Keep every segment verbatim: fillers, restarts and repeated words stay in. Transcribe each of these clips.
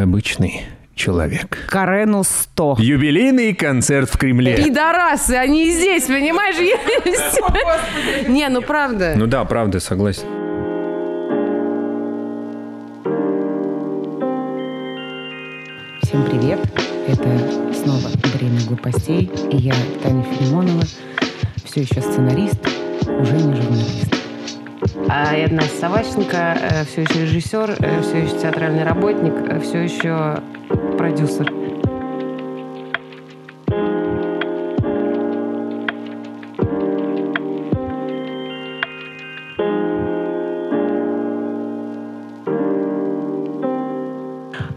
обычный человек. Карену сто. Юбилейный концерт в Кремле. Пидорасы, они и здесь, понимаешь, есть. Не, ну правда. Ну да, правда, согласен. Всем привет. Это снова «Время глупостей». И я, Таня Филимонова, все еще сценарист, уже не журналист. А я Настя Саващенко, все еще режиссер, все еще театральный работник, все еще продюсер.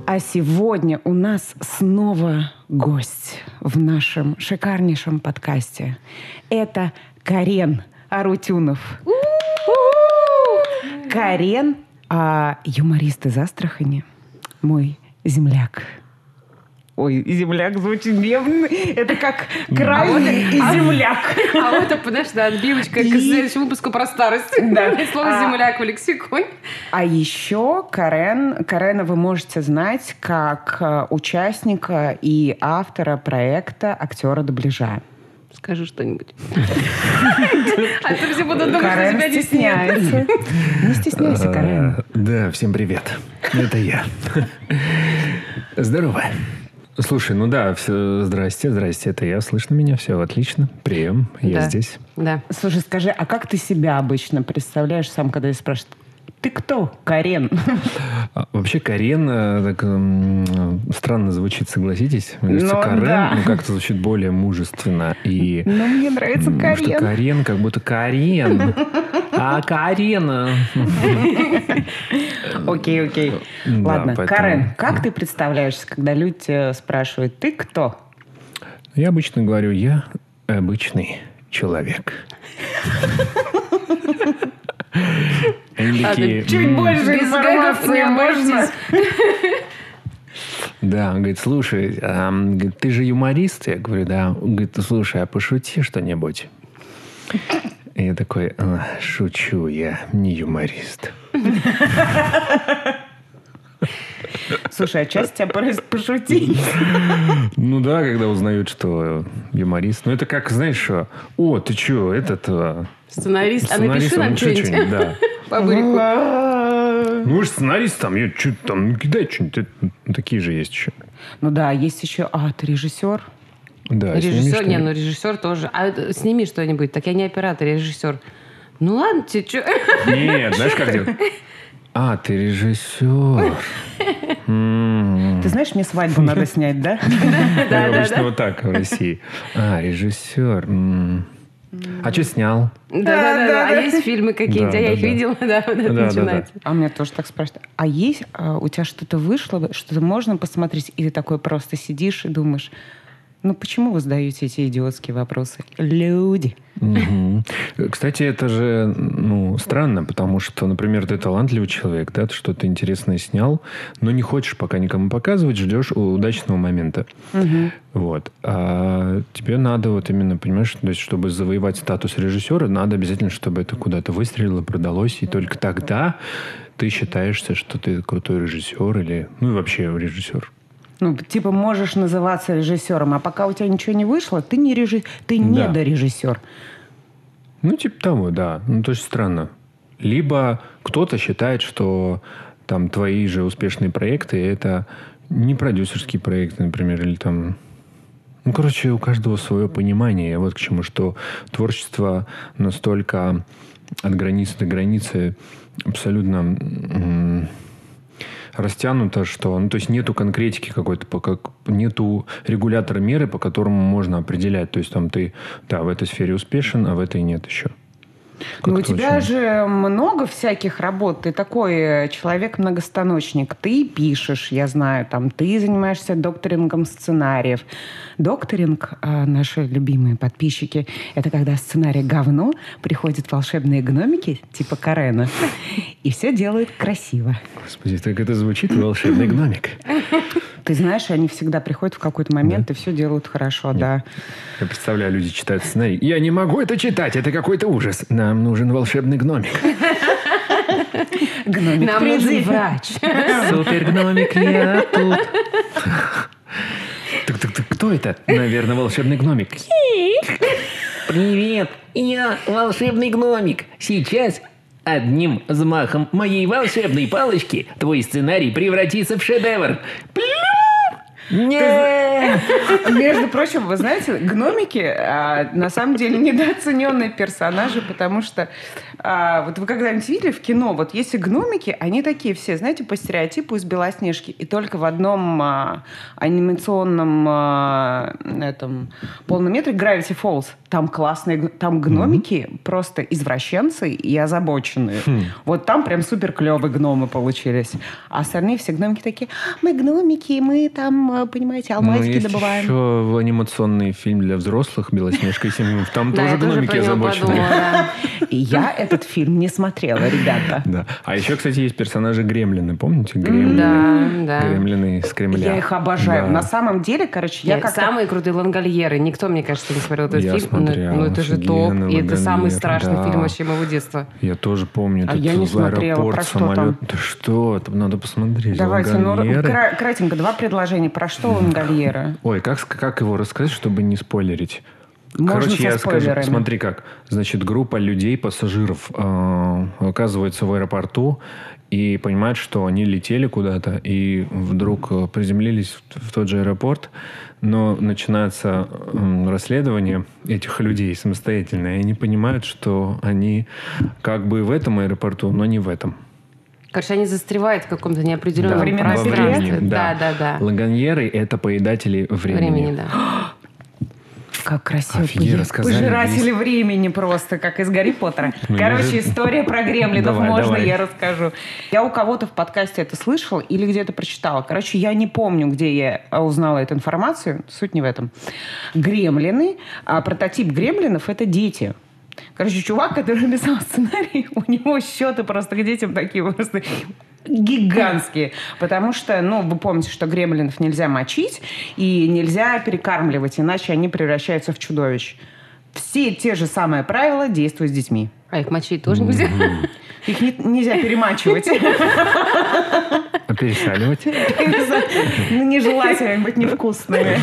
А сегодня у нас снова гость в нашем шикарнейшем подкасте. Это Карен Арутюнов. Карен, а, юморист из Астрахани, мой земляк. Ой, земляк звучит мемно. Это как край и земляк. А вот это, подожди, отбивочка к следующему выпуску про старость. Слово земляк в лексиконе. А еще Карен, Карена вы можете знать как участника и автора проекта «Актера дубляжа». Скажи что-нибудь. А то все будут думать, что тебя не стесняется. Не стесняйся, Карен. Да, всем привет. Это я. Здорово. Слушай, ну да, все, здрасте, здрасте, это я, слышно меня, все отлично, прием, я да, здесь. Да. Слушай, скажи, а как ты себя обычно представляешь сам, когда я спрашиваю, ты кто, Карен? Вообще Карен так странно звучит, согласитесь. Мне кажется, но, Карен да. ну, как-то звучит более мужественно. И, но мне нравится ну, Карен. Что Карен, как будто Карен. А Карена. Окей, окей. Ладно, Карен, как ты представляешься, когда люди спрашивают, ты кто? Я обычно говорю, я обычный человек. Такие, а, чуть больше информации можно. Да, он говорит, слушай, а, говорит, ты же юморист? Я говорю, да. Он говорит, слушай, а пошути что-нибудь. И я такой, а, шучу, я не юморист. Слушай, а часто тебя просят пошутить. Ну да, когда узнают, что юморист. Ну это как, знаешь, что? О, ты что, этот... Сценарист, а напиши нам что-нибудь. Да. По бырику. Ну, уж сценарист там, я что-то там, ну, кидай что-нибудь. Такие же есть еще. Ну да, есть еще... А, ты режиссер? Да, режиссер, не, ну режиссер тоже. А сними что-нибудь. Так я не оператор, я режиссер. Ну ладно, тебе что? Нет, знаешь, как делать? А, ты режиссер. Ты знаешь, мне свадьбу надо снять, да? Да, обычно вот так в России. А, режиссер... А что снял? Да-да-да, а есть фильмы какие-то, да, я да, их да. видела, да, вот это да, начинается. Да, да. А меня тоже так спрашивают, а есть, а у тебя что-то вышло, что-то можно посмотреть? Или такое просто сидишь и думаешь, ну почему вы задаете эти идиотские вопросы? Люди. Угу. Кстати, это же ну, странно, потому что, например, ты талантливый человек, да, ты что-то интересное снял, но не хочешь пока никому показывать, ждешь удачного момента. Угу. Вот. А тебе надо вот именно, понимаешь, то есть, чтобы завоевать статус режиссера, надо обязательно, чтобы это куда-то выстрелило, продалось, и только тогда ты считаешься, что ты крутой режиссер или, ну и вообще режиссер. Ну, типа, можешь называться режиссером, а пока у тебя ничего не вышло, ты не режи... ты да. недорежиссер. Ну, типа того, да. Ну, то есть странно. Либо кто-то считает, что там твои же успешные проекты это не продюсерские проекты, например, или там... Ну, короче, у каждого свое понимание. Вот к чему, что творчество настолько от границы до границы абсолютно... М- растянуто, что... Ну, то есть нету конкретики какой-то, по как, нету регулятора меры, по которому можно определять. То есть там ты, да, в этой сфере успешен, а в этой нет еще. Как ну, у тебя очень... же много всяких работ. Ты такой человек-многостаночник. Ты пишешь, я знаю, там, ты занимаешься докторингом сценариев. Докторинг, а наши любимые подписчики, это когда сценарий говно, приходят волшебные гномики, типа Карена, и все делают красиво. Господи, так это звучит волшебный гномик. Ты знаешь, они всегда приходят в какой-то момент да. и все делают хорошо, Нет. да. Я представляю, люди читают сценарий. Я не могу это читать, это какой-то ужас. Нам нужен волшебный гномик. Гномик, нам нужен врач. Супер гномик, я тут. Так-так-так, кто это? Наверное, волшебный гномик. Привет, я волшебный гномик. Сейчас одним взмахом моей волшебной палочки твой сценарий превратится в шедевр. Нет! Между прочим, вы знаете, гномики а, на самом деле недооцененные персонажи, потому что а, вот вы когда-нибудь видели в кино, вот если гномики, они такие все, знаете, по стереотипу из Белоснежки, и только в одном а, анимационном а, этом полном метре Gravity Falls там классные, там гномики mm-hmm. просто извращенцы и озабоченные. Mm. Вот там прям супер клевые гномы получились, а остальные все гномики такие: мы гномики, мы там, понимаете, алмазики ну, добываем. Еще анимационный фильм для взрослых «Белоснежка и семь». Там тоже гномики озабоченные. И я этот фильм не смотрела, ребята. А еще, кстати, есть персонажи «Гремлины». Помните? «Гремлины». Да, да. «Гремлины» из Кремля. Я их обожаю. На самом деле, короче, я как самые крутые «Лангольеры». Никто, мне кажется, не смотрел этот фильм. Ну, это же топ. И это самый страшный фильм вообще моего детства. Я тоже помню. А я не смотрела. Про что там? Да что? Там надо посмотреть. Давайте, ну, кратенько, два предложения. Про что «Лангольеры»? Ой, как, как его рассказать, чтобы не спойлерить? Можно. Короче, я скажу, смотри как. Значит, группа людей, пассажиров, э, оказывается в аэропорту и понимает, что они летели куда-то и вдруг приземлились в, в тот же аэропорт, но начинается э, расследование этих людей самостоятельно, и они понимают, что они как бы в этом аэропорту, но не в этом. Короче, они застревают в каком-то неопределенном да, пространстве. Да, да, да. да. Лангольеры – это поедатели времени. Времени, да. Как красиво. Пожиратели времени просто, как из Гарри Поттера. Ну, Короче, я... история про гремлинов. Давай, можно давай. Я расскажу? Я у кого-то в подкасте это слышала или где-то прочитала. Короче, я не помню, где я узнала эту информацию. Суть не в этом. Гремлины, а прототип гремлинов – это дети. Короче, чувак, который написал сценарий, у него счеты просто к детям такие просто гигантские. Потому что, ну, вы помните, что гремлинов нельзя мочить и нельзя перекармливать, иначе они превращаются в чудовищ. Все те же самые правила действуют с детьми. А их мочить тоже нельзя? Их нельзя перемачивать. А пересаливать? Ну, нежелательно быть невкусными.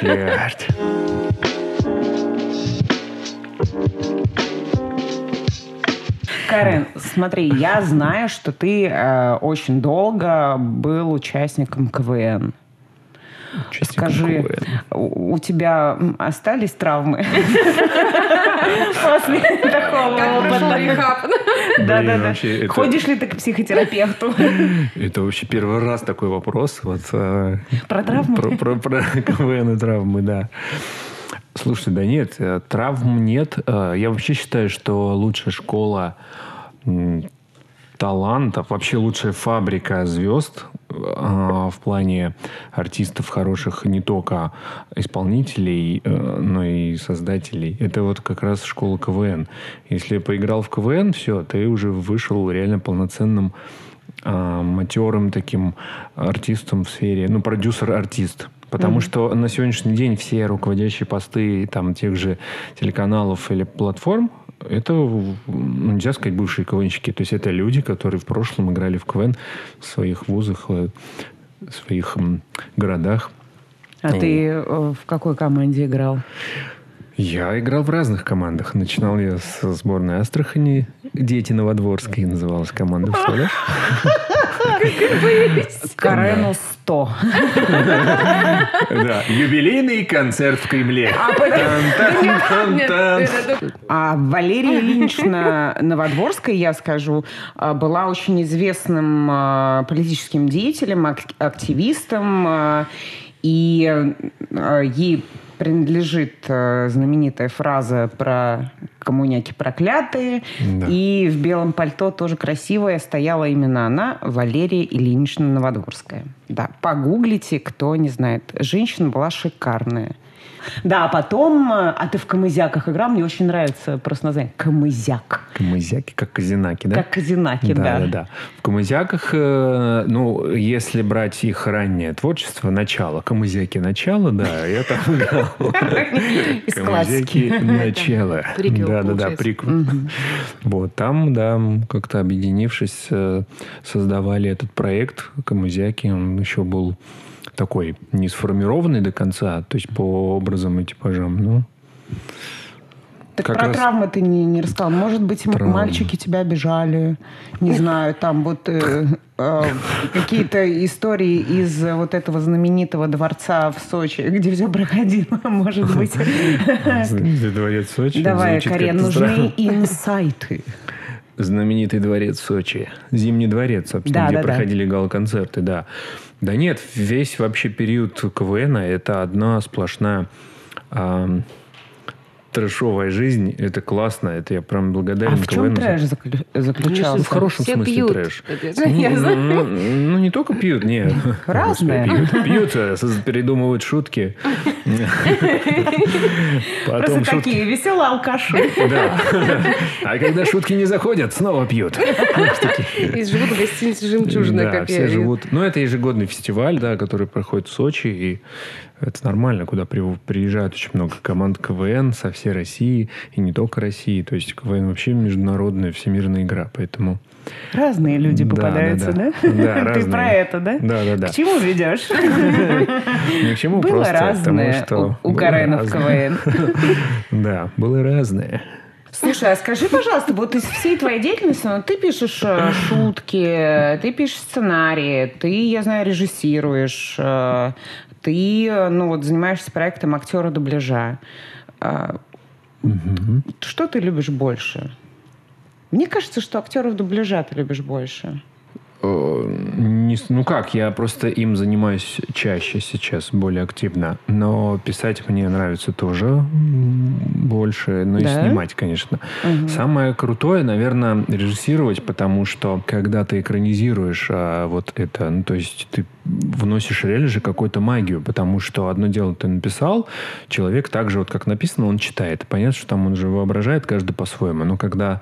Черт. Карен, смотри, я знаю, что ты э, очень долго был участником КВН. Участником Скажи, КВН. У, у тебя остались травмы? После такого рехаба. Да, да, да. Ходишь ли ты к психотерапевту? Это вообще первый раз такой вопрос. Про травмы? Про КВН и травмы, да. Слушай, да нет, травм нет. Я вообще считаю, что лучшая школа талантов, вообще лучшая фабрика звезд в плане артистов хороших, не только исполнителей, но и создателей. Это вот как раз школа КВН. Если поиграл в КВН, все, ты уже вышел реально полноценным матерым таким артистом в сфере, ну, продюсер-артист. Потому mm-hmm. что на сегодняшний день все руководящие посты там, тех же телеканалов или платформ, это, нельзя сказать, бывшие КВНщики. То есть это люди, которые в прошлом играли в КВН в своих вузах, в своих городах. А И... ты в какой команде играл? Я играл в разных командах. Начинал я с сборной Астрахани. «Дети Новодворские» называлась команда. Представляешь? Карену сто. Да. Юбилейный концерт в Кремле. А Валерия Ильинична Новодворская, я скажу, была очень известным политическим деятелем, активистом. И ей принадлежит э, знаменитая фраза про коммуняки проклятые. Да. И в белом пальто тоже красивая стояла именно она, Валерия Ильинична Новодворская. Да, погуглите, кто не знает. Женщина была шикарная. Да, а потом... А ты в «Камызяках» играл? Мне очень нравится просто название. «Камызяк». «Камызяки», как «Казинаки», да? Как «Казинаки», да. Да, да, да. В «Камызяках», ну, если брать их раннее творчество, начало. «Камызяки» начало, да, я там играл. Из классики. «Камызяки» начало. Припел. Да, да, да, приквел. Mm-hmm. Вот, там, да, как-то объединившись, создавали этот проект «Камызяки». Он еще был такой не сформированный до конца, то есть по образам и типажам, ну... Так как про раз... травмы ты не, не рассказал. Может быть, Травм. мальчики тебя обижали. Не знаю, там вот э, э, какие-то истории из вот этого знаменитого дворца в Сочи, где все проходило, может быть. Знаменитый дворец в Сочи? Давай, Карен, нужны инсайты. Знаменитый дворец в Сочи. Зимний дворец, собственно, где проходили гала-концерты, да. Да нет, весь вообще период КВНа – это одна сплошная... трэшовая жизнь, это классно, это я прям благодарен. А в чем трэш заключался? В хорошем Все смысле пьют. трэш. Ну, ну, ну, не только пьют, нет. Разные. Пьют, пьют, придумывают шутки. Просто такие веселые алкаши. Да. А когда шутки не заходят, снова пьют. И живут в гостинице «Жемчужина», как я вижу. Ну, это ежегодный фестиваль, да, который проходит в Сочи, и это нормально, куда приезжают очень много команд КВН со всей России, и не только России. То есть КВН вообще международная всемирная игра, поэтому... Разные люди попадаются, да? Да, да. да? да Ты про это, да? Да, да, да. К чему ведешь? Ни к чему, просто разное к тому, что... у Карена в КВН. Да, было разное. Слушай, а скажи, пожалуйста, вот из всей твоей деятельности, ну, ты пишешь шутки, ты пишешь сценарии, ты, я знаю, режиссируешь... Ты, ну, вот, занимаешься проектом «Актера дубляжа». Угу. Что ты любишь больше? Мне кажется, что актеров дубляжа ты любишь больше. Не, ну как, я просто им занимаюсь чаще сейчас, более активно. Но писать мне нравится тоже больше. Ну да? И снимать, конечно. Угу. Самое крутое, наверное, режиссировать, потому что когда ты экранизируешь а вот это, ну, то есть ты вносишь реально же какую-то магию, потому что одно дело ты написал, человек так же, вот как написано, он читает. Понятно, что там он же воображает каждый по-своему. Но когда...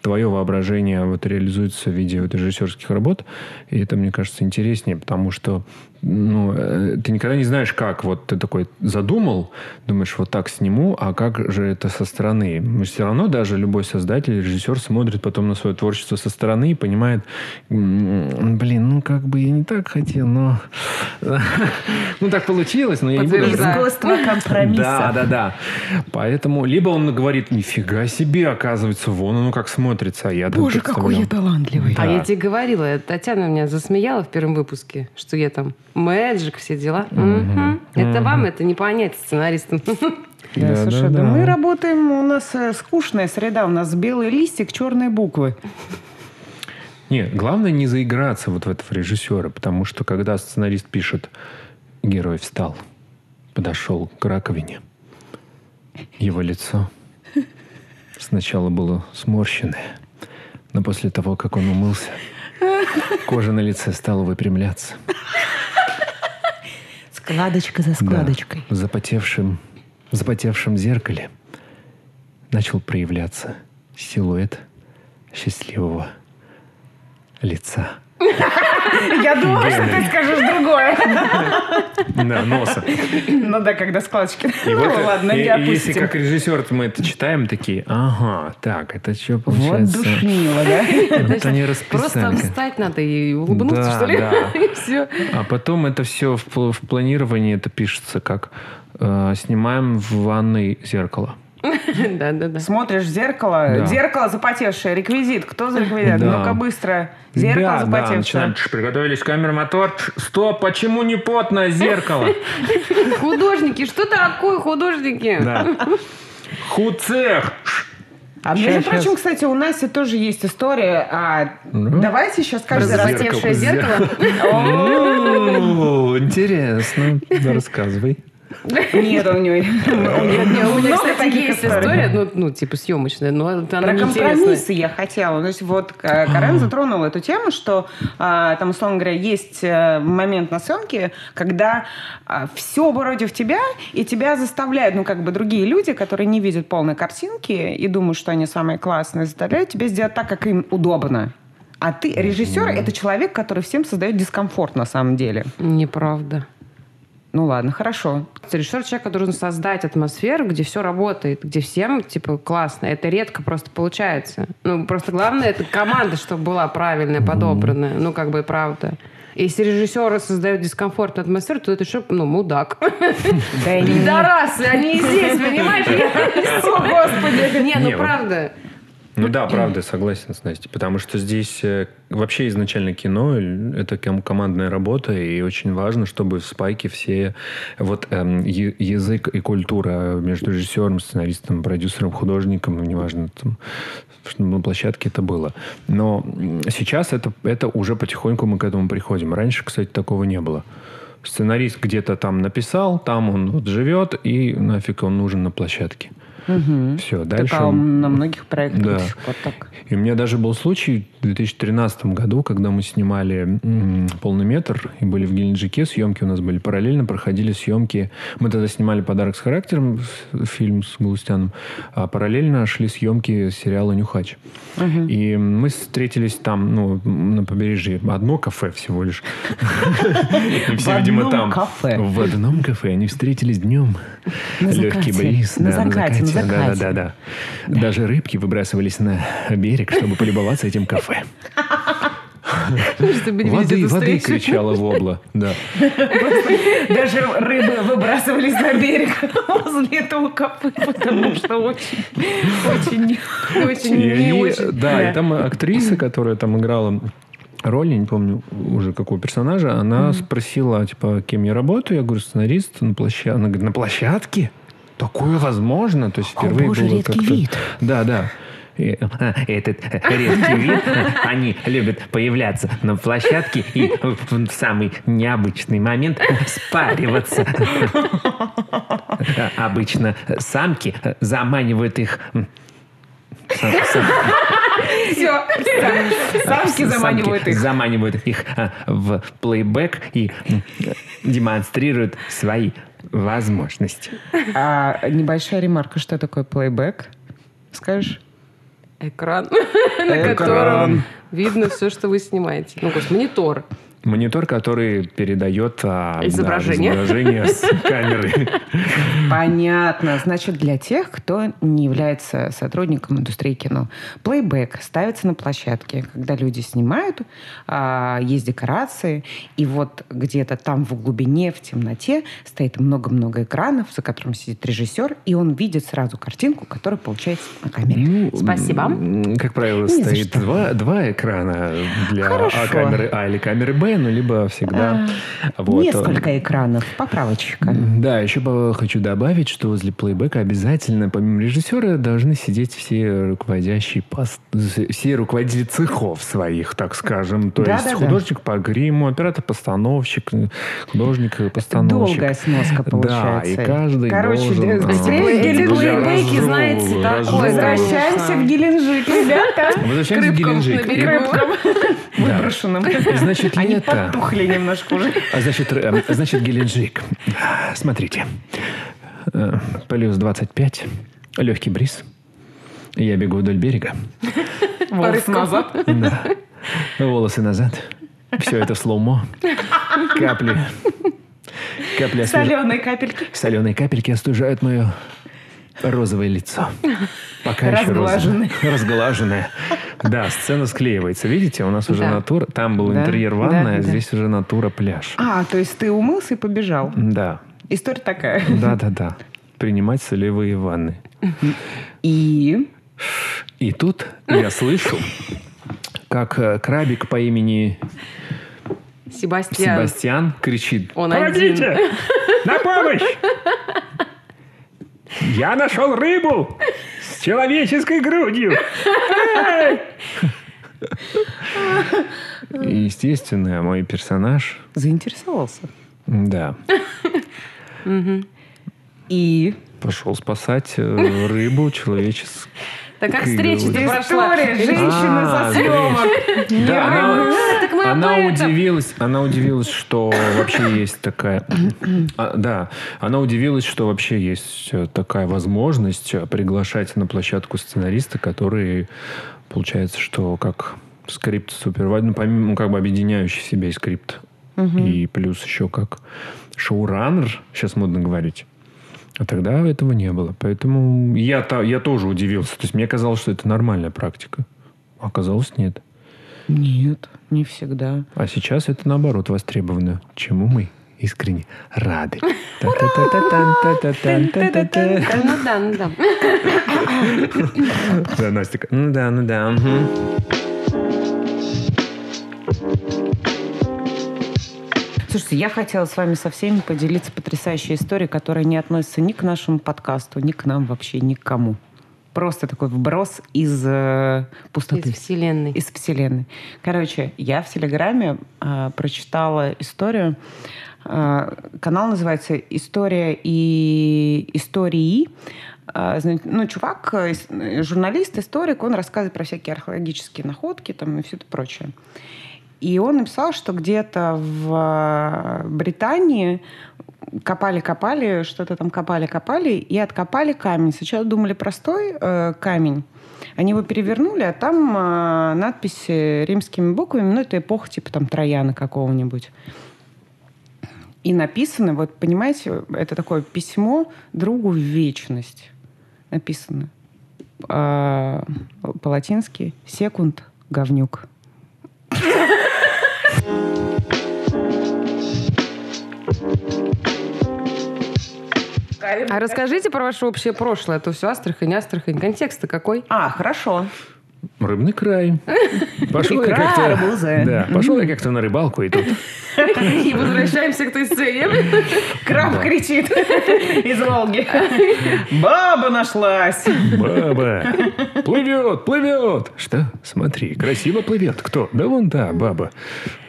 твое воображение вот реализуется в виде вот режиссерских работ, и это, мне кажется, интереснее, потому что ну, ты никогда не знаешь, как. Вот ты такой задумал, думаешь, вот так сниму, а как же это со стороны? Все равно даже любой создатель, режиссер смотрит потом на свое творчество со стороны и понимает, блин, ну как бы я не так хотел, но... Ну так получилось, но я не буду... Искусство компромисса. Да, да, да. Поэтому либо он говорит, нифига себе, оказывается, вон оно как смотрится. Боже, какой я талантливый. А я тебе говорила, Татьяна меня засмеяла в первом выпуске, что я там... Мэджик, все дела. Mm-hmm. Mm-hmm. Это вам это не понять сценаристам. Да, да, слушай, да, да, да мы работаем, у нас скучная среда, у нас белый листик, черные буквы. Нет, главное не заиграться вот в этого режиссера, потому что когда сценарист пишет, герой встал, подошел к раковине, его лицо сначала было сморщенное, но после того, как он умылся, кожа на лице стала выпрямляться. Складочка за складочкой. Да, в запотевшем, в запотевшем зеркале начал проявляться силуэт счастливого лица. Я думала, что ты скажешь другое. Да, носа. Ну да, когда складочки. Ну ладно, не опустим. Если как режиссер мы это читаем, такие, ага, так, это что получается? Вот душнило, да? Это не расписанка. Просто встать надо и улыбнуться, что ли? И все. А потом это все в планировании, это пишется как снимаем в ванной зеркало. Да, да, да. Смотришь в зеркало. Да. Зеркало запотевшее. Реквизит. Кто за реквизит? Да. Ну-ка быстро. Зеркало да, запотевшее. Да, приготовились, камера, мотор. Стоп, почему не потное зеркало? Художники. Что такое художники? Хуцех. А между прочим, кстати, у Наси тоже есть история. Давайте сейчас каждый раз запотевшее зеркало. Интересно. Рассказывай. Нет, у нее... У меня, кстати, есть история, ну, типа, съемочная, но она неинтересная. Про компромиссы я хотела. То есть вот Карен затронула эту тему, что, там, условно говоря, есть момент на съемке, когда все против тебя, и тебя заставляют, ну, как бы, другие люди, которые не видят полной картинки и думают, что они самые классные, заставляют тебя сделать так, как им удобно. А ты, режиссер, это человек, который всем создает дискомфорт, на самом деле. Неправда. Ну ладно, хорошо. Режиссер — человек, который должен создать атмосферу, где все работает, где всем, типа, классно. Это редко просто получается. Ну, просто главное — это команда, чтобы была правильная, подобранная. Ну, как бы и правда. Если режиссер создает дискомфортную атмосферу, то это еще, ну, мудак. Пидорасы, они и здесь, понимаешь? Господи. Не, ну правда. Ну да, правда, согласен с Настей. Потому что здесь вообще изначально кино — это командная работа, и очень важно, чтобы в спайке все... Вот эм, язык и культура между режиссером, сценаристом, продюсером, художником, неважно, там, на площадке это было. Но сейчас это, это уже потихоньку мы к этому приходим. Раньше, кстати, такого не было. Сценарист где-то там написал, там он вот живет, и нафиг он нужен на площадке. Угу. Все, дальше... Так, а он на многих проектах да. до сих пор так. И у меня даже был случай в две тысячи тринадцатом году, когда мы снимали м-м, «Полный метр» и были в Геленджике. Съемки у нас были параллельно, проходили съемки. Мы тогда снимали «Подарок с характером», фильм с Галустяном, а параллельно шли съемки сериала «Нюхач». Угу. И мы встретились там, ну, на побережье. Одно кафе всего лишь. В одном кафе? В одном кафе. Они встретились днем. Легкий бриз. На закате. Да, да, да, да. Даже рыбки выбрасывались на берег, чтобы полюбоваться этим кафе. Воды, воды, кричала вобла. Даже рыбы выбрасывались на берег возле этого кафе, потому что очень, очень, очень, очень. Да, и там актриса, которая там играла роль, я не помню уже какого персонажа, она спросила, типа, кем я работаю. Я говорю, сценарист на площадке. Она говорит, на площадке? Такое возможно, то есть впервые О, боже, было редкий как-то... вид. Да, да. Этот редкий вид, они любят появляться на площадке и в самый необычный момент спариваться. Обычно самки заманивают их... Сам, сам... Все. Самки заманивают Самки их. Заманивают их в плейбэк и демонстрируют свои возможности. А небольшая ремарка, что такое плейбэк? Скажешь? Экран, на котором видно все, что вы снимаете. Ну, конечно, монитор. Монитор, который передает а, изображение. Да, изображение с камеры. Понятно. Значит, для тех, кто не является сотрудником индустрии кино, плейбэк ставится на площадке, когда люди снимают, а, есть декорации, и вот где-то там в глубине, в темноте стоит много-много экранов, за которым сидит режиссер, и он видит сразу картинку, которая получается на камере. Ну, спасибо. Как правило, не стоит два, два экрана для а, камеры А или камеры Б. Ну, либо всегда... А, вот. Несколько экранов, поправочка. Да, еще хочу добавить, что возле плейбека обязательно, помимо режиссера, должны сидеть все руководящие пост... все руководители цехов своих, так скажем. То да, есть да, художник да. по гриму, оператор-постановщик, художник-постановщик. Долгая сноска получается. Да, и каждый Короче, должен... Плейбеки, знаете, такое. Возвращаемся в Геленджик, ребята. Возвращаемся в Геленджик. Крыбком выброшенным. Значит, Они лето. Подпухли немножко уже. А значит, значит, Геленджик. Смотрите. Плюс двадцать пять. Легкий бриз. Я бегу вдоль берега. Волосы назад. Да. Волосы назад. Все это слоумо. Капли. Капли остуж... Соленые капельки. Соленые капельки остужают мое розовое лицо. Пока еще розовое. Разглаженное. Да, сцена склеивается. Видите, у нас уже да. натура. Там был да. интерьер ванная, да, да, здесь да. уже натура пляж. А, то есть ты умылся и побежал. Да. История такая. Да-да-да. Принимать солевые ванны. И? И тут я слышу, как крабик по имени... Себастьян. Себастьян кричит. Он Помогите! Один. На помощь! Я нашел рыбу с человеческой грудью. Естественно, мой персонаж... Заинтересовался. Да. И? Пошел спасать рыбу человеческую. Так как встреча-то прошла? Женщина со съемок. Она удивилась, она удивилась, что вообще есть такая... Да, она удивилась, что вообще есть такая возможность приглашать на площадку сценариста, который, получается, что как скрипт-супервайзер, ну, помимо, как бы объединяющий в себе и скрипт Угу. И плюс еще как шоураннер, сейчас модно говорить. А тогда этого не было. Поэтому я, я тоже удивился. То есть мне казалось, что это нормальная практика. Оказалось, нет. Нет, не всегда. А сейчас это, наоборот, востребовано. Чему мы искренне рады. Ну да, ну да. Да, Настя. Ну да, ну да. Слушайте, я хотела с вами со всеми поделиться потрясающей историей, которая не относится ни к нашему подкасту, ни к нам вообще, ни к кому. Просто такой вброс из э, пустоты. Из вселенной. Из вселенной. Короче, я в Телеграме э, прочитала историю. Э, канал называется «История и истории». Ну, чувак, журналист, историк, он рассказывает про всякие археологические находки там, и все это прочее. И он написал, что где-то в Британии копали-копали, что-то там копали-копали и откопали камень. Сначала думали простой э, камень. Они его перевернули, а там э, надписи римскими буквами, ну, это эпоха типа там Трояна какого-нибудь. И написано, вот понимаете, это такое письмо другу в вечность. Написано э, по-латински «Секунд, говнюк». А расскажите про ваше общее прошлое. То все Астрахань, Астрахань. Контекст-то какой? А, хорошо. Рыбный край. Пошел я как-то, да, пошел я как-то на рыбалку, и тут... И возвращаемся к той сцене. Краб кричит из Волги. Баба нашлась. Баба. Плывет, плывет. Что? Смотри, красиво плывет. Кто? Да вон та баба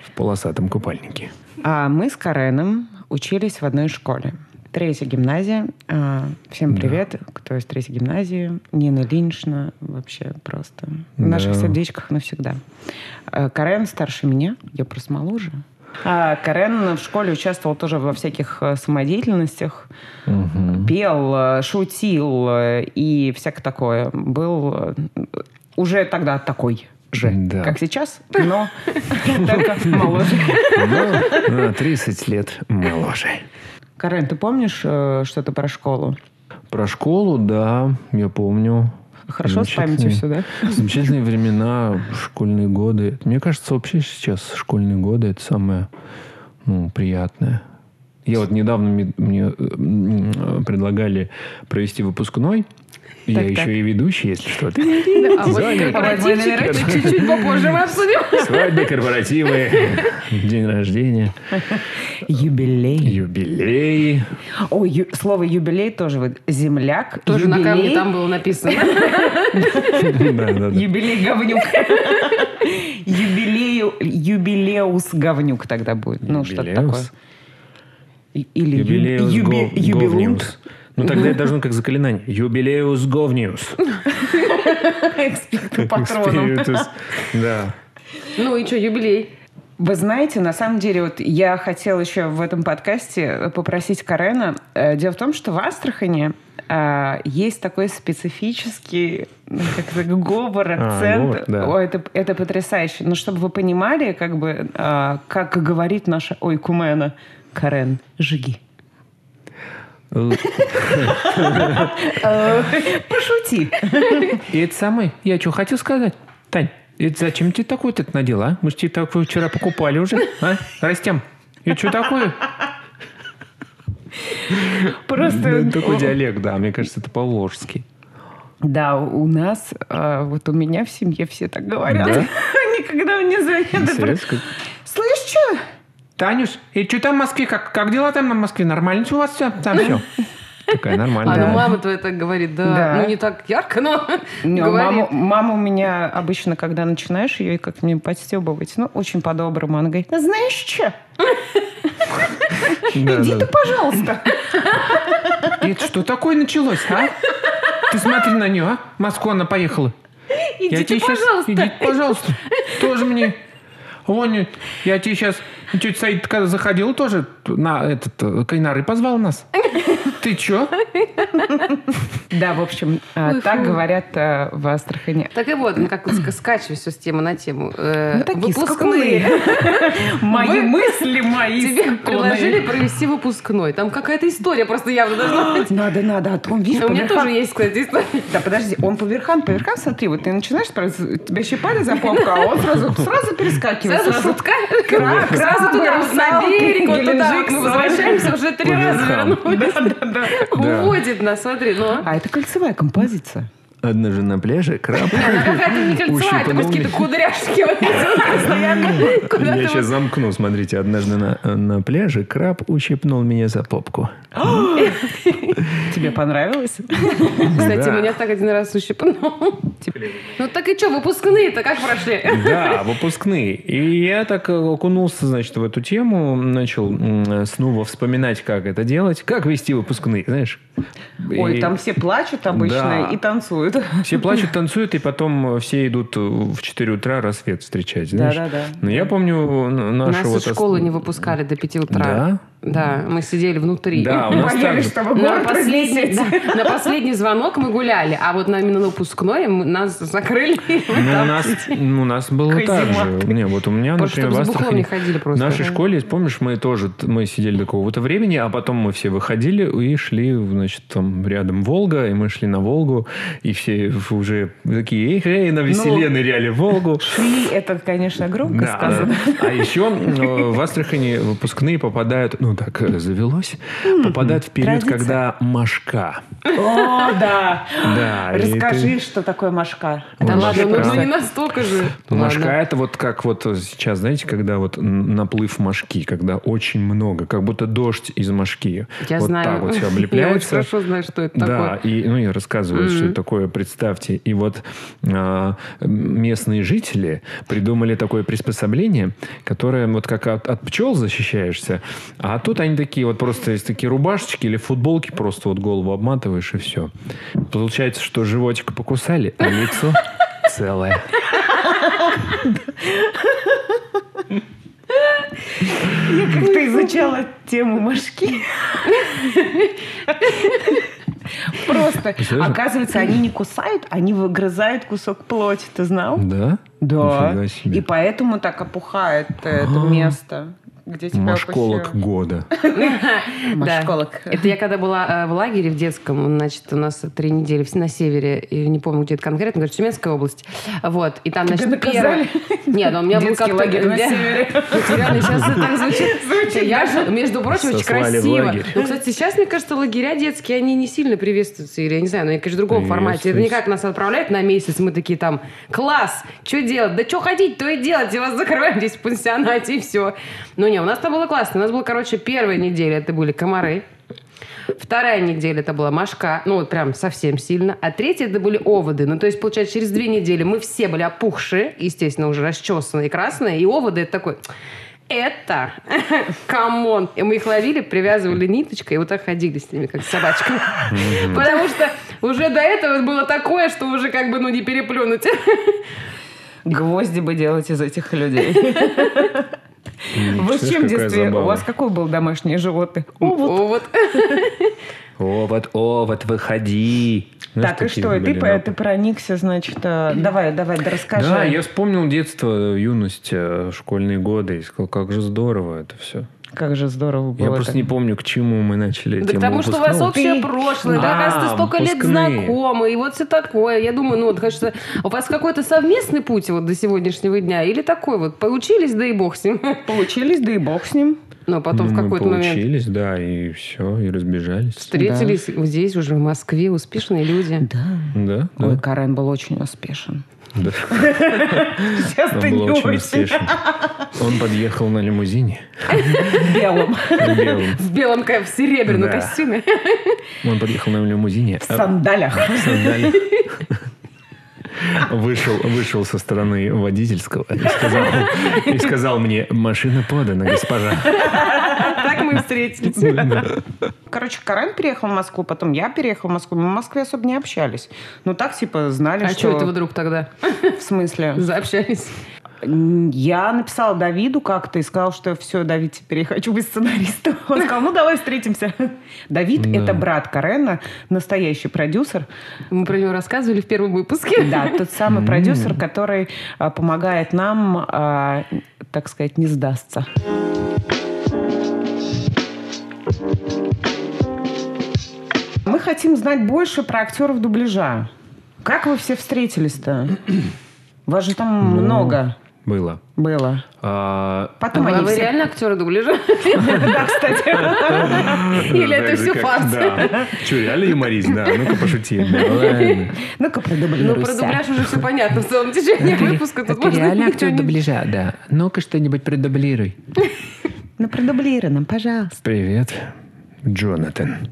в полосатом купальнике. А мы с Кареном учились в одной школе. Третья гимназия. Всем привет, да. Кто из Третьей гимназии. Нина Линчна вообще просто. В наших да. сердечках навсегда. Карен старше меня, я просто моложе. А Карен в школе участвовал тоже во всяких самодеятельностях. Угу. Пел, шутил и всякое такое. Был уже тогда такой же, да. как сейчас, но только моложе. На тридцать лет моложе. Карен, ты помнишь э, что-то про школу? Про школу, да, я помню. Хорошо с памятью все, да? Замечательные времена, школьные годы. Мне кажется, вообще сейчас школьные годы – это самое ну, приятное. Я вот недавно мне, мне предлагали провести выпускной. Так, я так. еще и ведущий, если что-то. А вот корпоративы чуть-чуть попозже мы обсудим. Свадьбы, корпоративы, день рождения. Юбилей. Юбилей. О, ю, слово «юбилей» тоже. Вот, земляк. Тоже юбилей. На камне там было написано. Юбилей говнюк. Юбилеус говнюк тогда будет. Ну, что-то такое. Или юбилеус. Ну, тогда это должно как заклинание. Юбилеус говниус. Экспекту патроном. Да. Ну и что, юбилей? Вы знаете, на самом деле, вот я хотела еще в этом подкасте попросить Карена. Дело в том, что в Астрахани э, есть такой специфический как-то, говор, акцент. А, ну, да. О, это, это потрясающе. Но чтобы вы понимали, как бы, э, как говорит наша ойкумена Карен, жиги. Пошути. И это самое, я что, хочу сказать? Тань, это зачем ты такой-то надела, а? Мы же тебе такой вчера покупали уже, а? Растем. И что такое? Просто... Такой диалект, да, мне кажется, это поволжский. Да, у нас, вот у меня в семье все так говорят. Никогда не звонят. Слышь, что? Танюш, и что там в Москве? Как, как дела там на Москве? Нормально у вас все? Там все. Такая нормальная. А да. ну мама твоя так говорит, да. да. Ну не так ярко, но не, говорит. Мама, мама у меня обычно, когда начинаешь ее как-то подстебывать, ну очень по-доброму, она говорит, ну знаешь что? Иди ты, пожалуйста. Это что такое началось, а? Ты смотри на нее, а? Москва, она поехала. Иди ты, пожалуйста. Иди, пожалуйста. Тоже мне... Вон, я тебе сейчас... Чуть Саид когда заходил тоже, на этот Кайнары позвал нас. Ты чё? Да, в общем, так говорят в Астрахани. Так и вот, мы как скачиваемся с темы на тему. Ну, такие скакуны. Мои мысли мои. Тебе предложили провести выпускной. Там какая-то история просто явно должна быть. Надо, надо. У меня тоже есть, кстати, история. Да, подожди, он по верхам, по верхам, смотри, вот ты начинаешь, тебя щипали за попку, а он сразу перескакивает. Сразу шутка. Сразу туда, на берег, вот туда. Мы возвращаемся уже три раза вернулись. Да, да. Уводит нас, смотри. Но. А это кольцевая композиция. Одна же на пляже, краб. Какая-то не кольцевая, это какие-то кудряшки. Я сейчас замкну, смотрите. Однажды на пляже краб ущипнул меня за попку. Тебе понравилось? Кстати, меня так один раз ущипнул. Ну так и что, выпускные-то как прошли? Да, выпускные. И я так окунулся, значит, в эту тему, начал снова вспоминать, как это делать, как вести выпускные, знаешь. Ой, там все плачут обычно и танцуют. Все плачут, танцуют, и потом все идут в четыре утра рассвет встречать, знаешь? Да, да, да. Но я помню нашу... Нас вот из школы ос... не выпускали до пяти утра. Да? Да, мы сидели внутри. Да, у нас боялись, так же. На последний, да, на последний звонок мы гуляли, а вот на именно выпускной мы, нас закрыли. Ну, у нас, у нас было так же. Не, вот у меня, может, например, в Астрахани, в нашей да. школе, помнишь, мы тоже мы сидели до какого-то времени, а потом мы все выходили и шли, значит, там рядом Волга, и мы шли на Волгу, и все уже такие, эй, эй, навеселе, ныряли в Волгу. Шли, это, конечно, громко да, сказано. Да. А еще в Астрахани выпускные попадают... Ну, так завелось. Попадает в период, традиция, когда мошка. О, да. да Расскажи, ты... что такое мошка. Да вот ладно, мошка. Ну не настолько же. Мошка ладно. Это вот как вот сейчас, знаете, когда вот наплыв мошки, когда очень много, как будто дождь из мошки. Я вот знаю. Так вот все облепляется. Я хорошо знаю, что это да, такое. Да, и ну, я рассказываю, mm-hmm. что это такое, представьте. И вот а, местные жители придумали такое приспособление, которое вот как от, от пчел защищаешься, а А тут они такие, вот просто есть такие рубашечки или футболки, просто вот голову обматываешь, и все. Получается, что животик покусали, а лицо целое. Я как-то изучала тему мошки. Просто. Оказывается, они не кусают, они выгрызают кусок плоти. Ты знал? Да? Да. И поэтому так опухает это место. Где тебя Машколог опустил? Года. Машколог. Это я когда была в лагере в детском, значит, у нас три недели на севере, не помню, где это конкретно, говорит, Тюменская область. Вот. И там, значит, первое... Нет, но у меня был как-то... лагерь на севере. Реально, сейчас так звучит. Я же, между прочим, очень красиво. Ну, кстати, сейчас, мне кажется, лагеря детские, они не сильно приветствуются, или я не знаю, но они, конечно, в другом формате. Это не как нас отправляют на месяц, мы такие там, класс, что делать? Да что ходить, то и делать, и вас закрываем здесь в пансионате, и все. Ну, не, у нас там было классно. У нас было, короче, первая неделя, это были комары. Вторая неделя это была мошка, ну вот прям совсем сильно. А третья это были оводы. Ну то есть, получается, через две недели мы все были опухшие, естественно, уже расчесанные, красные. И оводы это такой... Это камон. И мы их ловили, привязывали ниточкой, и вот так ходили с ними, как с собачками. Потому что уже до этого было такое, что уже как бы, ну, не переплюнуть. Гвозди бы делать из этих людей. Вы в чем в детстве? У вас какое было домашнее животное? Овод. Овод, овод, выходи. Знаешь, так, и что? И ты, ты проникся, значит... Давай, давай, да расскажи. Да, я вспомнил детство, юность, школьные годы. И сказал, как же здорово это все. Как же здорово было. Я просто не помню, к чему мы начали. Да потому что у вас общее прошлое. Да, оказывается, столько лет знакомы. И вот все такое. Я думаю, ну вот, конечно, у вас какой-то совместный путь вот до сегодняшнего дня? Или такой вот? Получились, да и бог с ним. Получились, да и бог с ним. Но потом ну, в какой-то момент... Мы получились, да, и все, и разбежались. Встретились да. здесь уже, в Москве, успешные люди. Да. да Ой, да. Карен был очень успешен. Да. Сейчас он ты не очень успешен. Он подъехал на лимузине. Белом. Белом. В белом, в серебряном да. костюме. Он подъехал на лимузине. В сандалях. В сандалях. Вышел, вышел со стороны водительского и сказал, и сказал мне, машина подана, госпожа. Так мы встретились. Да. Короче, Карен переехал в Москву, потом я переехал в Москву. Мы в Москве особо не общались. Ну так, типа, знали, а что... А что это вы вдруг тогда? В смысле? Заобщались. Я написала Давиду как-то и сказала, что все, Давид, теперь я хочу быть сценаристом. Он сказал, ну давай встретимся. Давид да. – это брат Карена, настоящий продюсер. Мы про него рассказывали в первом выпуске. Да, тот самый продюсер, который помогает нам, так сказать, не сдастся. Мы хотим знать больше про актеров дубляжа. Как вы все встретились-то? Вас же там ну, много. Было. Было. А... Потом а они вы все... реально актеры дубляжа? Да, кстати. Или это все факт? Да. Че, реально юморизм? Да, ну-ка пошути. Ну-ка продублируйся. Ну, про дубляж уже все понятно. В целом течение выпуска тут можно... Реально актеры дубляжа, да. Ну-ка что-нибудь продублируй. Ну, продублируй нам, пожалуйста. Привет, Джонатан.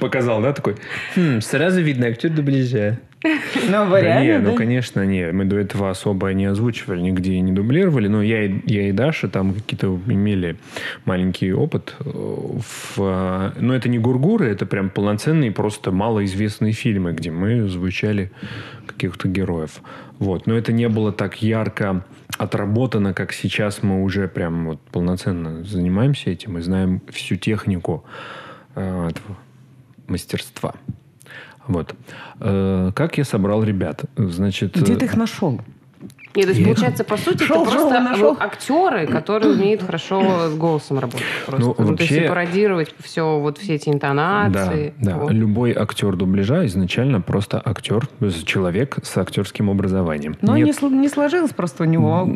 Показал, да, такой? Хм, сразу видно, актер дубляжа. Ну, вариант, да, не, да? Ну, конечно, не. Мы до этого особо не озвучивали, нигде не дублировали. Но я и, я и Даша там какие-то имели маленький опыт. В... Но это не гургуры, это прям полноценные, просто малоизвестные фильмы, где мы звучали каких-то героев. Вот. Но это не было так ярко отработано, как сейчас мы уже прям вот полноценно занимаемся этим и знаем всю технику э, этого мастерства. Вот. Э, как я собрал ребят? Значит, где ты их нашел? Нет, то есть, получается, по сути, шел, это шел, просто нашел. актеры, которые умеют хорошо с голосом работать. Просто. Ну, ну, вообще... То есть, и пародировать все, вот, все эти интонации. Да, да. Вот. Любой актер дубляжа изначально просто актер, человек с актерским образованием. Но нет... не, не сложилось просто у него.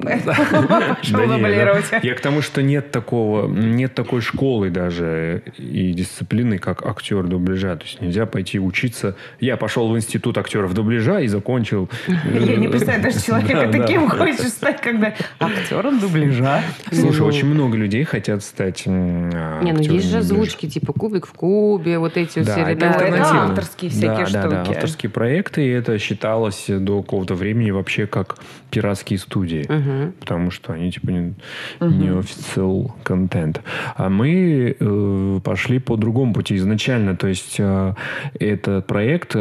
Пошел дублировать. Я к тому, что нет такого, нет такой школы даже и дисциплины, как актер дубляжа. То есть, нельзя пойти учиться. Я пошел в институт актеров дубляжа и закончил... Я не представляю, даже человека... Кем хочешь стать, когда актером дубляжа? Слушай, ну, очень много людей хотят стать а, не, ну есть же озвучки, типа «Кубик в кубе», вот эти да, все ребята. Это, это авторские всякие да, штуки. Да, да, авторские проекты, и это считалось до какого-то времени вообще как пиратские студии, угу. потому что они типа не, угу. не official контент. А мы э, пошли по другому пути изначально, то есть э, этот проект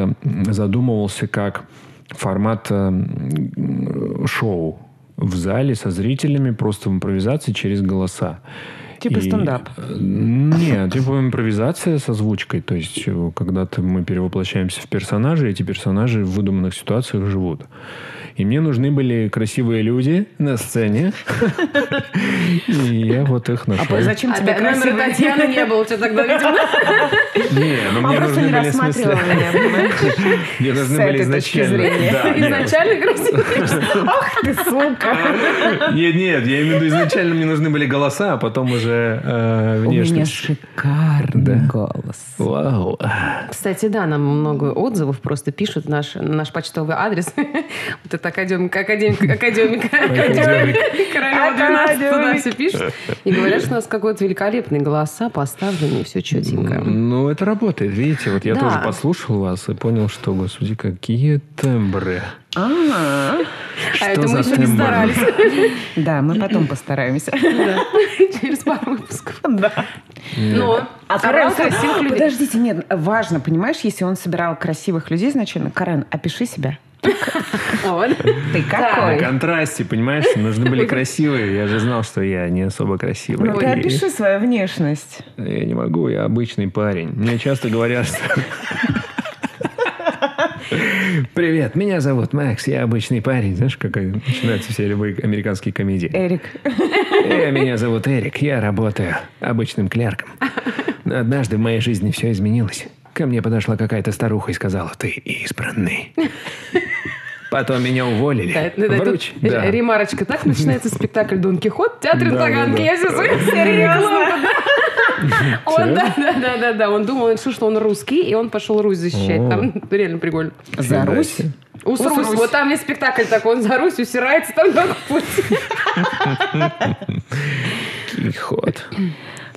задумывался как формат шоу в зале со зрителями, просто в импровизации через голоса. Типа и... стендап? Нет, типа импровизация с озвучкой. То есть, когда мы перевоплощаемся в персонажи, эти персонажи в выдуманных ситуациях живут. И мне нужны были красивые люди на сцене. И я вот их нашел. А зачем тебе красивые? Номер Татьяны не было, тебя тогда, видимо. Не, ну мне нужны были смыслы. Мне нужны были изначально. Изначально красивые? Ах ты, сука! Нет, нет, я имею в виду, изначально мне нужны были голоса, а потом уже внешность. У меня шикарный голос. Вау. Кстати, да, нам много отзывов просто пишут наш почтовый адрес. Вот это академик, академик, академик, академик, королева двенадцать, туда все пишут. И говорят, что у нас какой-то великолепный голоса поставлены, все четенько. Ну, это работает, видите. Вот я тоже послушал вас и понял, что, господи, какие тембры. А это мы еще не старались. Да, мы потом постараемся. Через пару выпусков. Да. Но... А Карен красивых людей... Подождите, нет, важно, понимаешь, если он собирал красивых людей, значит, Карен, опиши себя. Ты какой? На контрасте, понимаешь, нужны были красивые. Я же знал, что я не особо красивый. Ну, ты опиши свою внешность. Я не могу, я обычный парень. Мне часто говорят, что... Привет, меня зовут Макс, я обычный парень. Знаешь, как начинаются все любые американские комедии? Эрик. Меня зовут Эрик, я работаю обычным клерком. Но однажды в моей жизни все изменилось. Ко мне подошла какая-то старуха и сказала, ты избранный. Потом меня уволили. Да, да, Вруч, да. Ремарочка. Так начинается спектакль «Дон Кихот» в театре да, Таганки. Да, да. Я все серьезно. Он, да, да, да, да, да. Он думал, он решил, что он русский, и он пошел Русь защищать. О. Там реально прикольно. За Русь? Ус Русь. Вот там есть спектакль такой. Он за Русь усирается, там только путь. Кихот.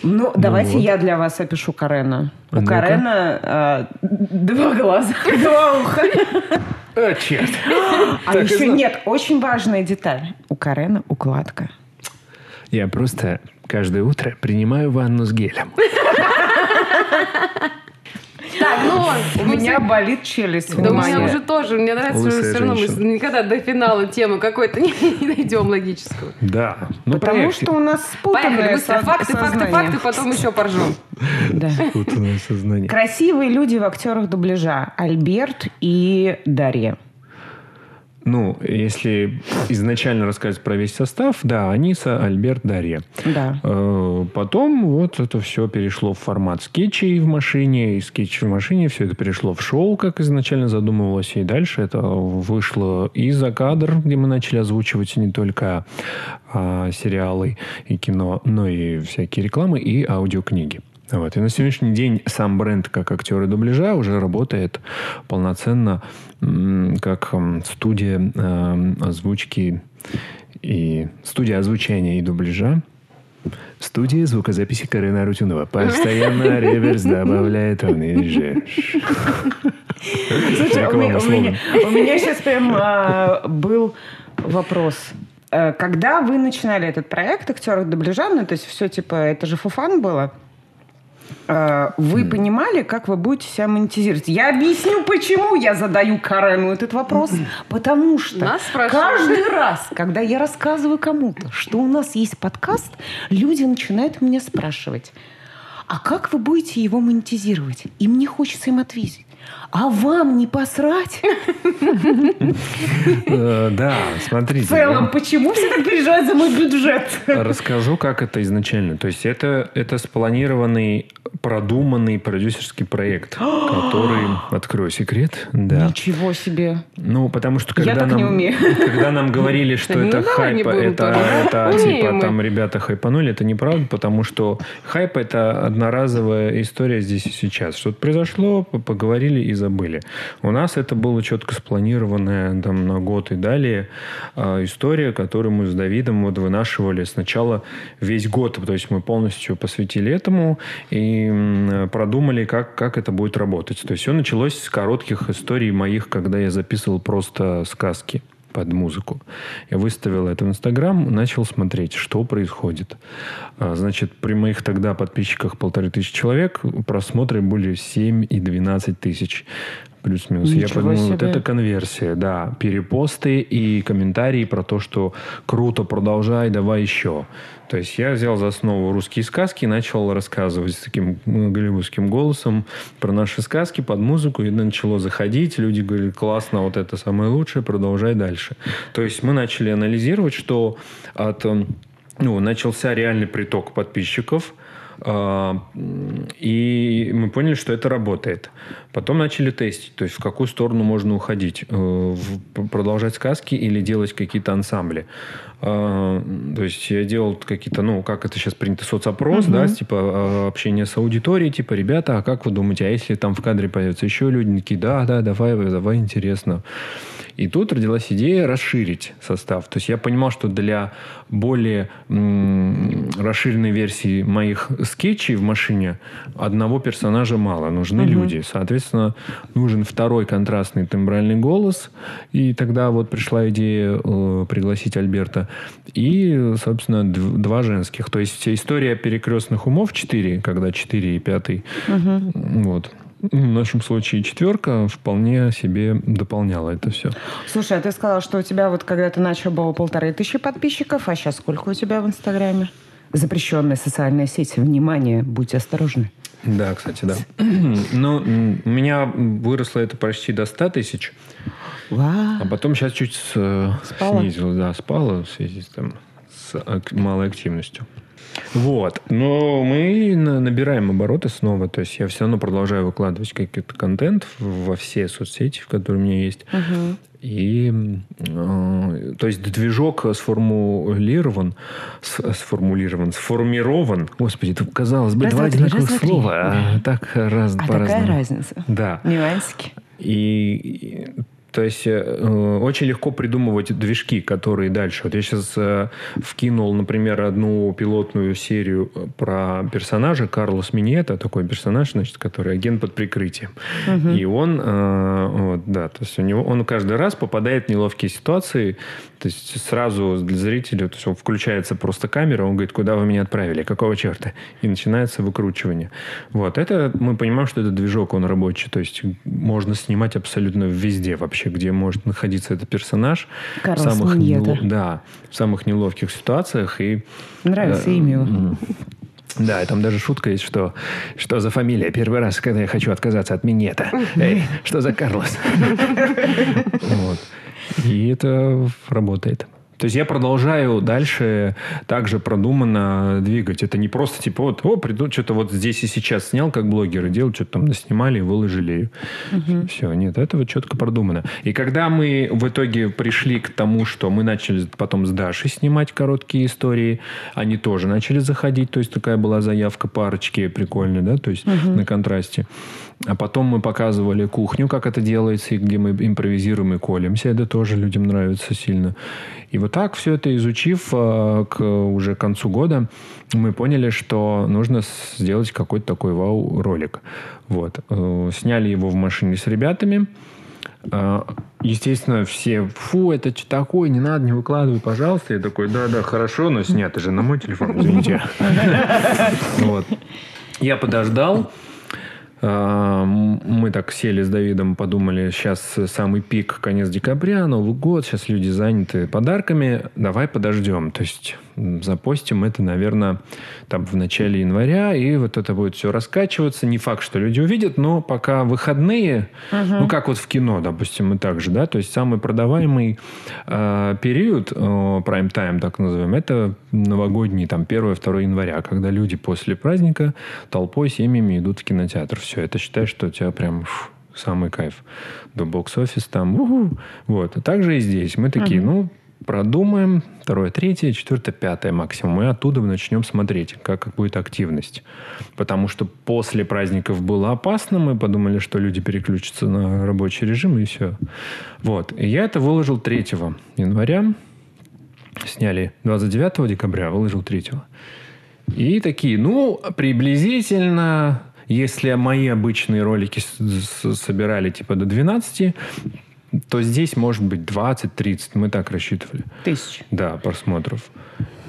Ну, давайте ну, вот. я для вас опишу Карена. А У ну-ка. Карена э, два глаза, два уха. О, черт. А так еще нет, очень важная деталь. У Карена укладка. Я просто каждое утро принимаю ванну с гелем. Так, ну, у меня болит челюсть. Да у меня уже тоже. Мне нравится, что все равно мы никогда до финала темы какой-то не найдем логического. Да. Потому что у нас спутанное сознание. Факты, факты, факты, потом еще поржем. Спутанное сознание. Красивые люди в актерах дубляжа. Альберт и Дарья. Ну, если изначально рассказывать про весь состав, да, Аниса, Альберт, Дарья. Да. Потом вот это все перешло в формат скетчей в машине, и скетчи в машине, все это перешло в шоу, как изначально задумывалось, и дальше это вышло и за кадр, где мы начали озвучивать не только а, сериалы и кино, но и всякие рекламы и аудиокниги. Вот. И на сегодняшний день сам бренд, как актеры дубляжа, уже работает полноценно как студия э, озвучки и студия озвучания и дубляжа. Студия звукозаписи Карена Арутюнова. Постоянно реверс добавляет он и же. Слушай, у меня сейчас прям был вопрос. Когда вы начинали этот проект актеры дубляжа, ну то есть все типа это же фуфан было? Вы понимали, как вы будете себя монетизировать? Я объясню, почему я задаю Карену этот вопрос. Потому что каждый раз, когда я рассказываю кому-то, что у нас есть подкаст, люди начинают меня спрашивать, а как вы будете его монетизировать? И мне хочется им ответить. А вам не посрать? Да, смотрите. В целом, почему все так переживают за мой бюджет? Расскажу, как это изначально. То есть это, это спланированный, продуманный продюсерский проект, который, открою секрет. Да. Ничего себе. Ну, потому что когда, нам, когда нам говорили, что это хайп, это типа там ребята хайпанули, это неправда, потому что хайп это одноразовая история здесь и сейчас. Что-то произошло, поговорили и забыли. У нас это было четко спланированная там, на год и далее э, история, которую мы с Давидом вот, вынашивали сначала весь год. То есть мы полностью посвятили этому и э, продумали, как, как это будет работать. То есть все началось с коротких историй моих, когда я записывал просто сказки под музыку. Я выставил это в Инстаграм, начал смотреть, что происходит. Значит, при моих тогда подписчиках полторы тысячи человек просмотры были семь и двенадцать тысяч. Плюс-минус. Ничего я подумал, себе. Вот это конверсия, да. Перепосты и комментарии про то, что круто, продолжай, давай еще. То есть я взял за основу русские сказки и начал рассказывать с таким голливудским голосом про наши сказки под музыку. И начало заходить. Люди говорили, классно, вот это самое лучшее, продолжай дальше. То есть мы начали анализировать, что от, ну, начался реальный приток подписчиков. И мы поняли, что это работает. Потом начали тестить, то есть в какую сторону можно уходить. Продолжать сказки или делать какие-то ансамбли. То есть я делал какие-то, ну, как это сейчас принято, соцопрос, угу. да, типа общение с аудиторией, типа, ребята, а как вы думаете, а если там в кадре появятся еще люди, такие, да, да, давай, давай, интересно. И тут родилась идея расширить состав. То есть я понимал, что для более м- расширенной версии моих скетчей в машине одного персонажа мало. Нужны угу. люди. Соответственно, нужен второй контрастный тембральный голос. И тогда вот пришла идея э, пригласить Альберта. И, собственно, дв- два женских. То есть история перекрестных умов четыре, когда четыре и пятый. Угу. Вот. В нашем случае четверка вполне себе дополняла это все. Слушай, а ты сказала, что у тебя вот когда ты начал было полторы тысячи подписчиков, а сейчас сколько у тебя в Инстаграме? Запрещенная социальная сеть. Внимание, будьте осторожны. Да, кстати, да. Но у меня выросло это почти до ста тысяч. Wow. А потом сейчас чуть с... снизилось. Да, спало в связи с, там, с малой активностью. Вот. Но мы набираем обороты снова. То есть я все равно продолжаю выкладывать какой-то контент во все соцсети, которые у меня есть. Угу. И, э, то есть движок сформулирован, сформулирован, сформирован. Господи, казалось бы, раз, два одинаковых слова. А, так раз, а такая разница. Да. Нюансики. И То есть э, очень легко придумывать движки, которые дальше. Вот я сейчас э, вкинул, например, одну пилотную серию про персонажа Карлос Миньета, такой персонаж, значит, который агент под прикрытием. Угу. И он, э, вот, да, то есть у него, он каждый раз попадает в неловкие ситуации. То есть сразу для зрителя, то есть он включается просто камера, он говорит, куда вы меня отправили, какого черта? И начинается выкручивание. Вот, это мы понимаем, что этот движок, он рабочий. То есть можно снимать абсолютно везде вообще, где может находиться этот персонаж в самых, нел... да, в самых неловких ситуациях. И... Нравится э... имя его. Да, и там даже шутка есть, что что за фамилия? Первый раз, когда я хочу отказаться от Миньета. Эй, что за Карлос? И это работает. То есть я продолжаю дальше также продуманно двигать. Это не просто типа вот, о, приду, что-то вот здесь и сейчас снял, как блогеры делают, что-то там наснимали и выложили. Угу. Все, нет, это вот четко продумано. И когда мы в итоге пришли к тому, что мы начали потом с Дашей снимать короткие истории, они тоже начали заходить, то есть такая была заявка парочки прикольная, да, то есть угу. на контрасте. А потом мы показывали кухню, как это делается, и где мы импровизируем и колемся. Это тоже людям нравится сильно. И вот так все это изучив, к уже концу года мы поняли, что нужно сделать какой-то такой вау-ролик. Вот. Сняли его в машине с ребятами. Естественно, все, фу, это что такое, не надо, не выкладывай, пожалуйста. Я такой, да-да, хорошо, но снято же на мой телефон, извините. Я подождал. Мы так сели с Давидом, подумали, сейчас самый пик, конец декабря, Новый год, сейчас люди заняты подарками, давай подождем. То есть запостим это, наверное, там в начале января, и вот это будет все раскачиваться. Не факт, что люди увидят, но пока выходные, uh-huh. ну как вот в кино, допустим, и так же, да, то есть самый продаваемый э, период, э, прайм-тайм, так называем, это новогодний, там, первое-второе января, когда люди после праздника толпой, семьями идут в кинотеатр. Все, это считай, что у тебя прям фу, самый кайф. До бокс-офис там. У-ху. Вот. А также и здесь. Мы такие, uh-huh. ну, продумаем. Второе, третье, четвертое, пятое максимум. И оттуда начнем смотреть, как, как будет активность. Потому что после праздников было опасно. Мы подумали, что люди переключатся на рабочий режим, и все. Вот. И я это выложил третьего января. Сняли двадцать девятого декабря, выложил третьего. И такие, ну, приблизительно... Если мои обычные ролики собирали типа до двенадцати, то здесь может быть двадцать-тридцать. Мы так рассчитывали. Тысяч. Да, просмотров.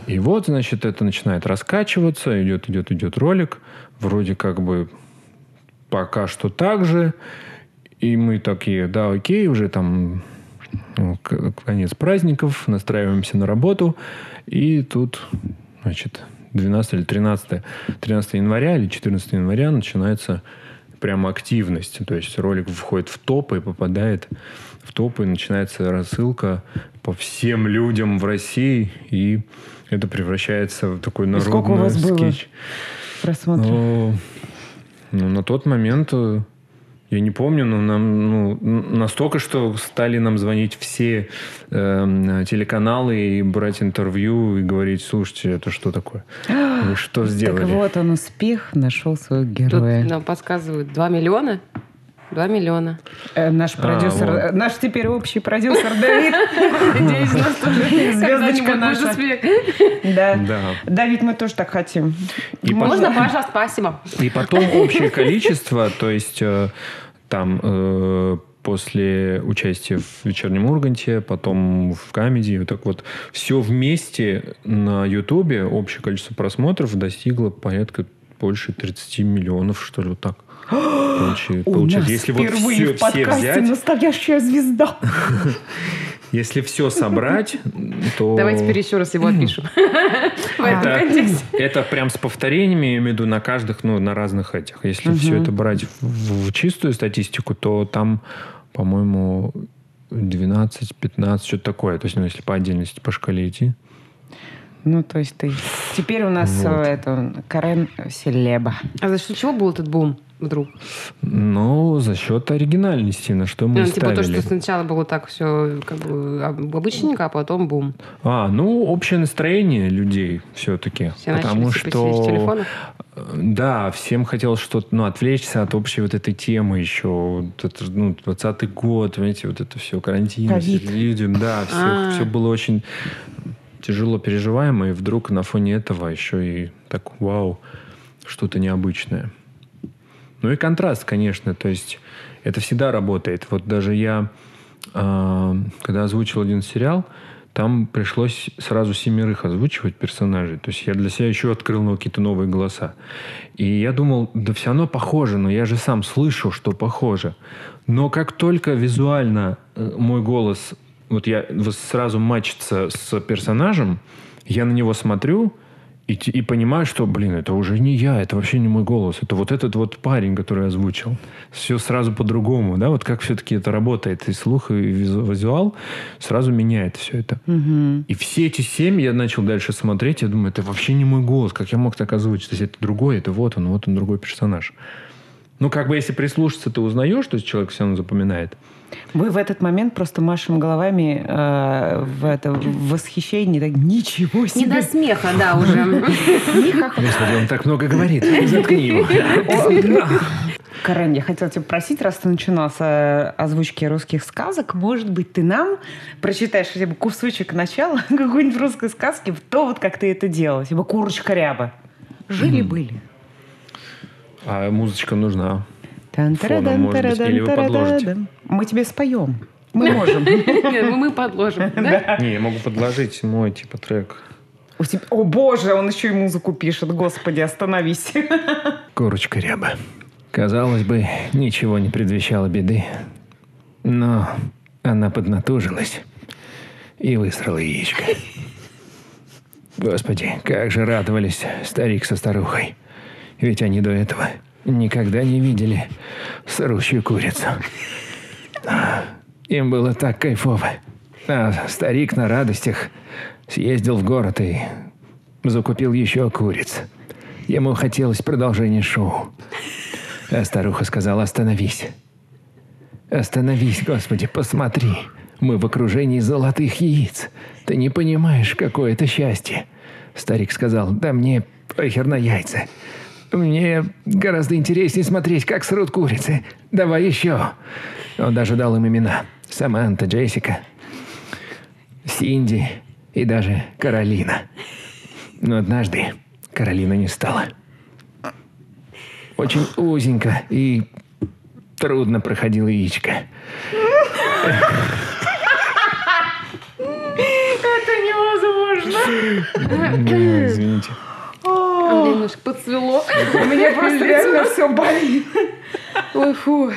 И вот, значит, это начинает раскачиваться. Идет, идет, идет ролик. Вроде как бы пока что так же. И мы такие, да, окей, уже там конец праздников. Настраиваемся на работу. И тут, значит... двенадцатое или тринадцатое, тринадцатое января или четырнадцатое января начинается прямо активность. То есть ролик входит в топ и попадает в топ, и начинается рассылка по всем людям в России, и это превращается в такой народный скетч. Сколько у вас было просмотров? Ну, на тот момент... Я не помню, но нам ну, настолько, что стали нам звонить все э, телеканалы и брать интервью и говорить, слушайте, это что такое? Вы что сделали? Так вот он, успех, нашел своего героя. Тут нам подсказывают два миллиона. два миллиона. Э, наш продюсер, а, вот. Наш теперь общий продюсер Давид. Надеюсь, у нас тоже звездочка наша. Да. Давид, мы тоже так хотим. Можно, пожалуйста, спасибо. И потом общее количество, то есть там... после участия в «Вечернем Урганте», потом в «Камеди». Вот так вот. Все вместе на Ютубе общее количество просмотров достигло порядка больше тридцати миллионов, что ли, вот так. Получи, у нас если впервые вот все, в подкасте все взять, настоящая звезда. Если все собрать, то... Давайте теперь еще раз его отпишем. Это прям с повторениями, я имею в виду, на каждых, ну, на разных этих. Если все это брать в чистую статистику, то там, по-моему, двенадцать-пятнадцать, что-то такое. То есть, ну, если по отдельности по шкале идти. Ну, то есть ты... Теперь у нас это Карен Селеба. А за счет чего был этот бум? Вдруг. Ну, за счет оригинальности, на что мы ну, ставили. Типа то, что сначала было так все как бы обычненько, а потом бум. А, ну, общее настроение людей все-таки. Все потому что... Да, всем хотелось что-то, ну, отвлечься от общей вот этой темы еще. Вот это, ну, двадцатый год, понимаете, вот это все, карантин, людям, да, все, все было очень тяжело переживаемо, и вдруг на фоне этого еще и так, вау, что-то необычное. Ну и контраст, конечно, то есть это всегда работает. Вот даже я, э, когда озвучил один сериал, там пришлось сразу семерых озвучивать персонажей. То есть я для себя еще открыл ну, какие-то новые голоса. И я думал, да все равно похоже, но я же сам слышу, что похоже. Но как только визуально мой голос, вот я сразу матчится с персонажем, я на него смотрю, И, и понимаю, что, блин, это уже не я, это вообще не мой голос. Это вот этот вот парень, который я озвучил. Все сразу по-другому, да? Вот как все-таки это работает. И слух, и визуал сразу меняет все это. Угу. И все эти семь я начал дальше смотреть. Я думаю, это вообще не мой голос. Как я мог так озвучить? То есть это другой, это вот он, вот он другой персонаж. Ну, как бы, если прислушаться, ты узнаешь, то есть человек все равно запоминает. Мы в этот момент просто машем головами э, в, это, в восхищении. Так, ничего себе! Не до смеха, да, уже. Господи, он так много говорит. Заткни его. Карен, я хотела тебя просить, раз ты начинал с озвучки русских сказок, может быть, ты нам прочитаешь хотя бы кусочек начала какой-нибудь русской сказки, то вот как ты это делал. Типа «Курочка Ряба». Жили-были. А музычка нужна. Фоном, может быть. Или вы подложите? Мы тебе споем. Мы можем. Мы подложим. Не, я могу подложить мой типа трек. О боже, он еще и музыку пишет. Господи, остановись. Курочка Ряба. Казалось бы, ничего не предвещало беды. Но она поднатужилась и высрала яичко. Господи, как же радовались старик со старухой. Ведь они до этого никогда не видели сырущую курицу. Им было так кайфово. А старик на радостях съездил в город и закупил еще куриц. Ему хотелось продолжения шоу. А старуха сказала: остановись. Остановись, Господи, посмотри. Мы в окружении золотых яиц. Ты не понимаешь, какое это счастье. Старик сказал: да мне похер на яйца. Мне гораздо интереснее смотреть, как срут курицы. Давай еще. Он даже дал им имена. Саманта, Джессика, Синди и даже Каролина. Но однажды Каролина не стала. Очень узенько и трудно проходила яичко. Это невозможно. Извините. Мне немножко подсвело. У меня просто реально все болит. Ой, фу.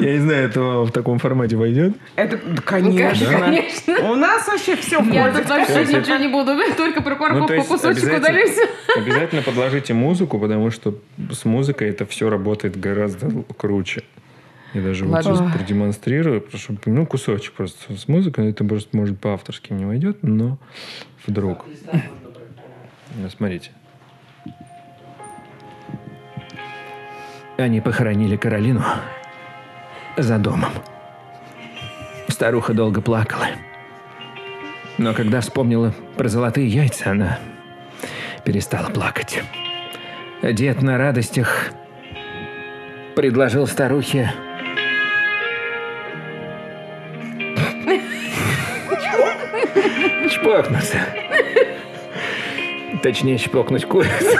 Я не знаю, это в таком формате войдет? Это, конечно. У нас вообще все входит. Я тут вообще ничего не буду. Только про парковку кусочек удалюсь. Обязательно подложите музыку, потому что с музыкой это все работает гораздо круче. Я даже вот сейчас продемонстрирую. Ну, кусочек просто с музыкой. Это просто, может, по-авторски не войдет, но вдруг. Смотрите. Они похоронили Каролину за домом. Старуха долго плакала. Но когда вспомнила про золотые яйца, она перестала плакать. Дед на радостях предложил старухе... Чпокнуться. Точнее, чпокнуть курицу.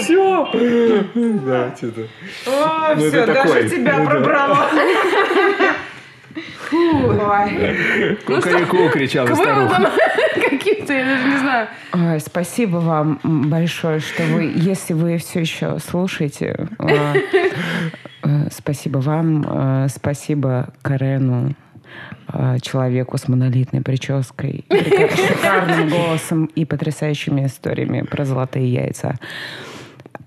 Все. Да, что-то. О, все, даже тебя пробрало. Кукареку кричала старуха. Каких-то, я даже не знаю. Ой, спасибо вам большое, что вы, если вы все еще слушаете, спасибо вам, спасибо Карену. Человеку с монолитной прической, шикарным голосом и потрясающими историями про золотые яйца.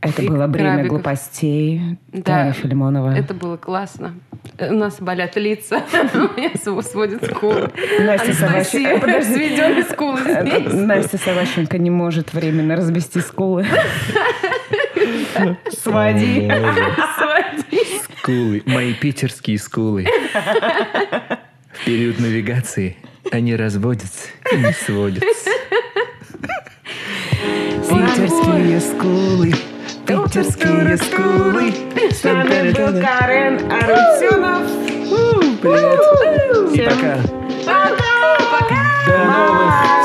Это и было «Время крабиков. Глупостей». Да. Таня Филимонова. Это было классно. У нас болят лица. У меня сводит скулы. Настя Саващенко. Подожди, сведёны скулы здесь. Настя Саващенко не может временно развести скулы. Своди. Своди. Скулы. Мои питерские скулы. В период навигации они разводятся и не сводятся. Питерские скулы, питерские скулы. С вами был Карен Арутюнов. Привет. И пока. Пока. Пока. До новых